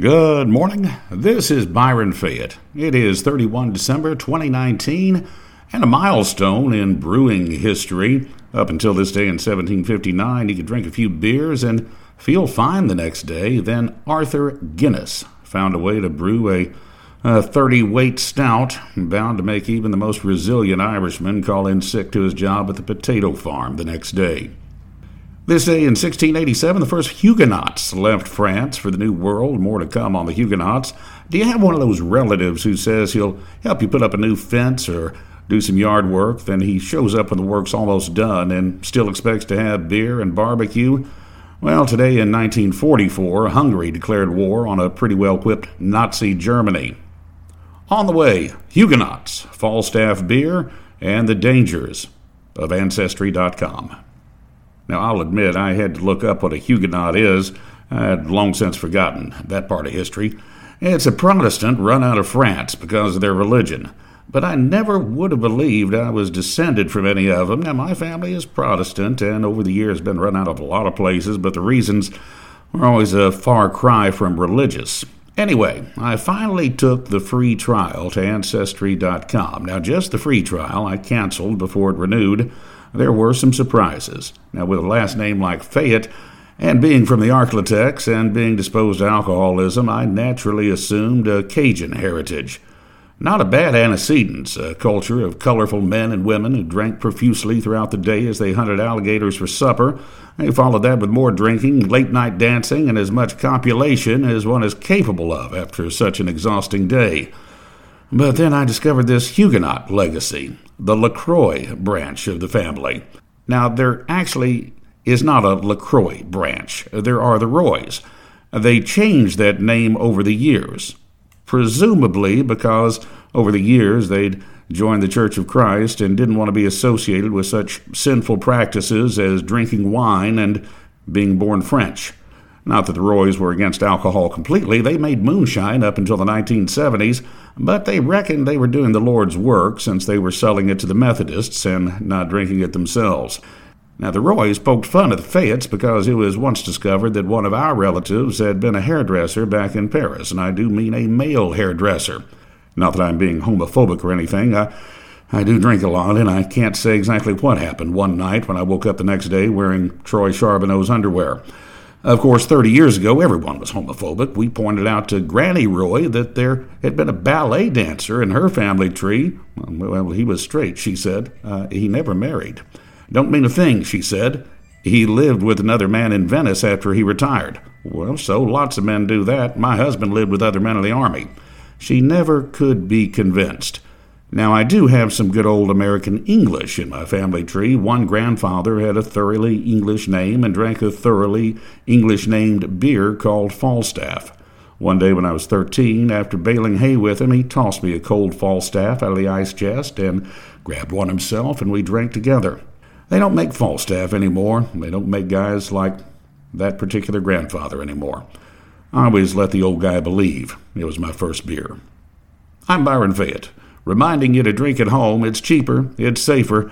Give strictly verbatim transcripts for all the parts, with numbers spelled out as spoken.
Good morning. This is Byron Fayette. It is thirty-first of December twenty nineteen and a milestone in brewing history. Up until this day in seventeen fifty-nine, you could drink a few beers and feel fine the next day. Then Arthur Guinness found a way to brew a thirty-weight stout bound to make even the most resilient Irishman call in sick to his job at the potato farm the next day. This day in sixteen eighty-seven, the first Huguenots left France for the New World. More to come on the Huguenots. Do you have one of those relatives who says he'll help you put up a new fence or do some yard work, then he shows up when the work's almost done and still expects to have beer and barbecue? Well, today in nineteen forty-four, Hungary declared war on a pretty well-equipped Nazi Germany. On the way, Huguenots, Falstaff beer, and the dangers of Ancestry dot com. Now, I'll admit I had to look up what a Huguenot is. I had long since forgotten that part of history. It's a Protestant run out of France because of their religion. But I never would have believed I was descended from any of them. Now, my family is Protestant and over the years been run out of a lot of places, but the reasons were always a far cry from religious. Anyway, I finally took the free trial to Ancestry dot com. Now, just the free trial I canceled before it renewed. There were some surprises. Now, with a last name like Fayette, and being from the ArklaTex, and being disposed to alcoholism, I naturally assumed a Cajun heritage. Not a bad antecedents, a culture of colorful men and women who drank profusely throughout the day as they hunted alligators for supper. They followed that with more drinking, late-night dancing, and as much copulation as one is capable of after such an exhausting day. But then I discovered this Huguenot legacy, the LaCroix branch of the family. Now, there actually is not a LaCroix branch. There are the Roys. They changed that name over the years, presumably because over the years they'd joined the Church of Christ and didn't want to be associated with such sinful practices as drinking wine and being born French. Not that the Roys were against alcohol completely. They made moonshine up until the nineteen seventies, but they reckoned they were doing the Lord's work since they were selling it to the Methodists and not drinking it themselves. Now, the Roys poked fun at the Fayettes because it was once discovered that one of our relatives had been a hairdresser back in Paris, and I do mean a male hairdresser. Not that I'm being homophobic or anything. I, I do drink a lot, and I can't say exactly what happened one night when I woke up the next day wearing Troy Charbonneau's underwear. Of course, thirty years ago, everyone was homophobic. We pointed out to Granny Roy that there had been a ballet dancer in her family tree. Well, he was straight, she said. Uh, he never married. Don't mean a thing, she said. He lived with another man in Venice after he retired. Well, so lots of men do that. My husband lived with other men in the army. She never could be convinced. Now, I do have some good old American English in my family tree. One grandfather had a thoroughly English name and drank a thoroughly English-named beer called Falstaff. One day when I was thirteen, after baling hay with him, he tossed me a cold Falstaff out of the ice chest and grabbed one himself, and we drank together. They don't make Falstaff anymore. They don't make guys like that particular grandfather anymore. I always let the old guy believe it was my first beer. I'm Byron Fayette, reminding you to drink at home. It's cheaper, it's safer,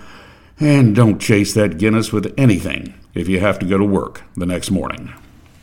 and don't chase that Guinness with anything if you have to go to work the next morning.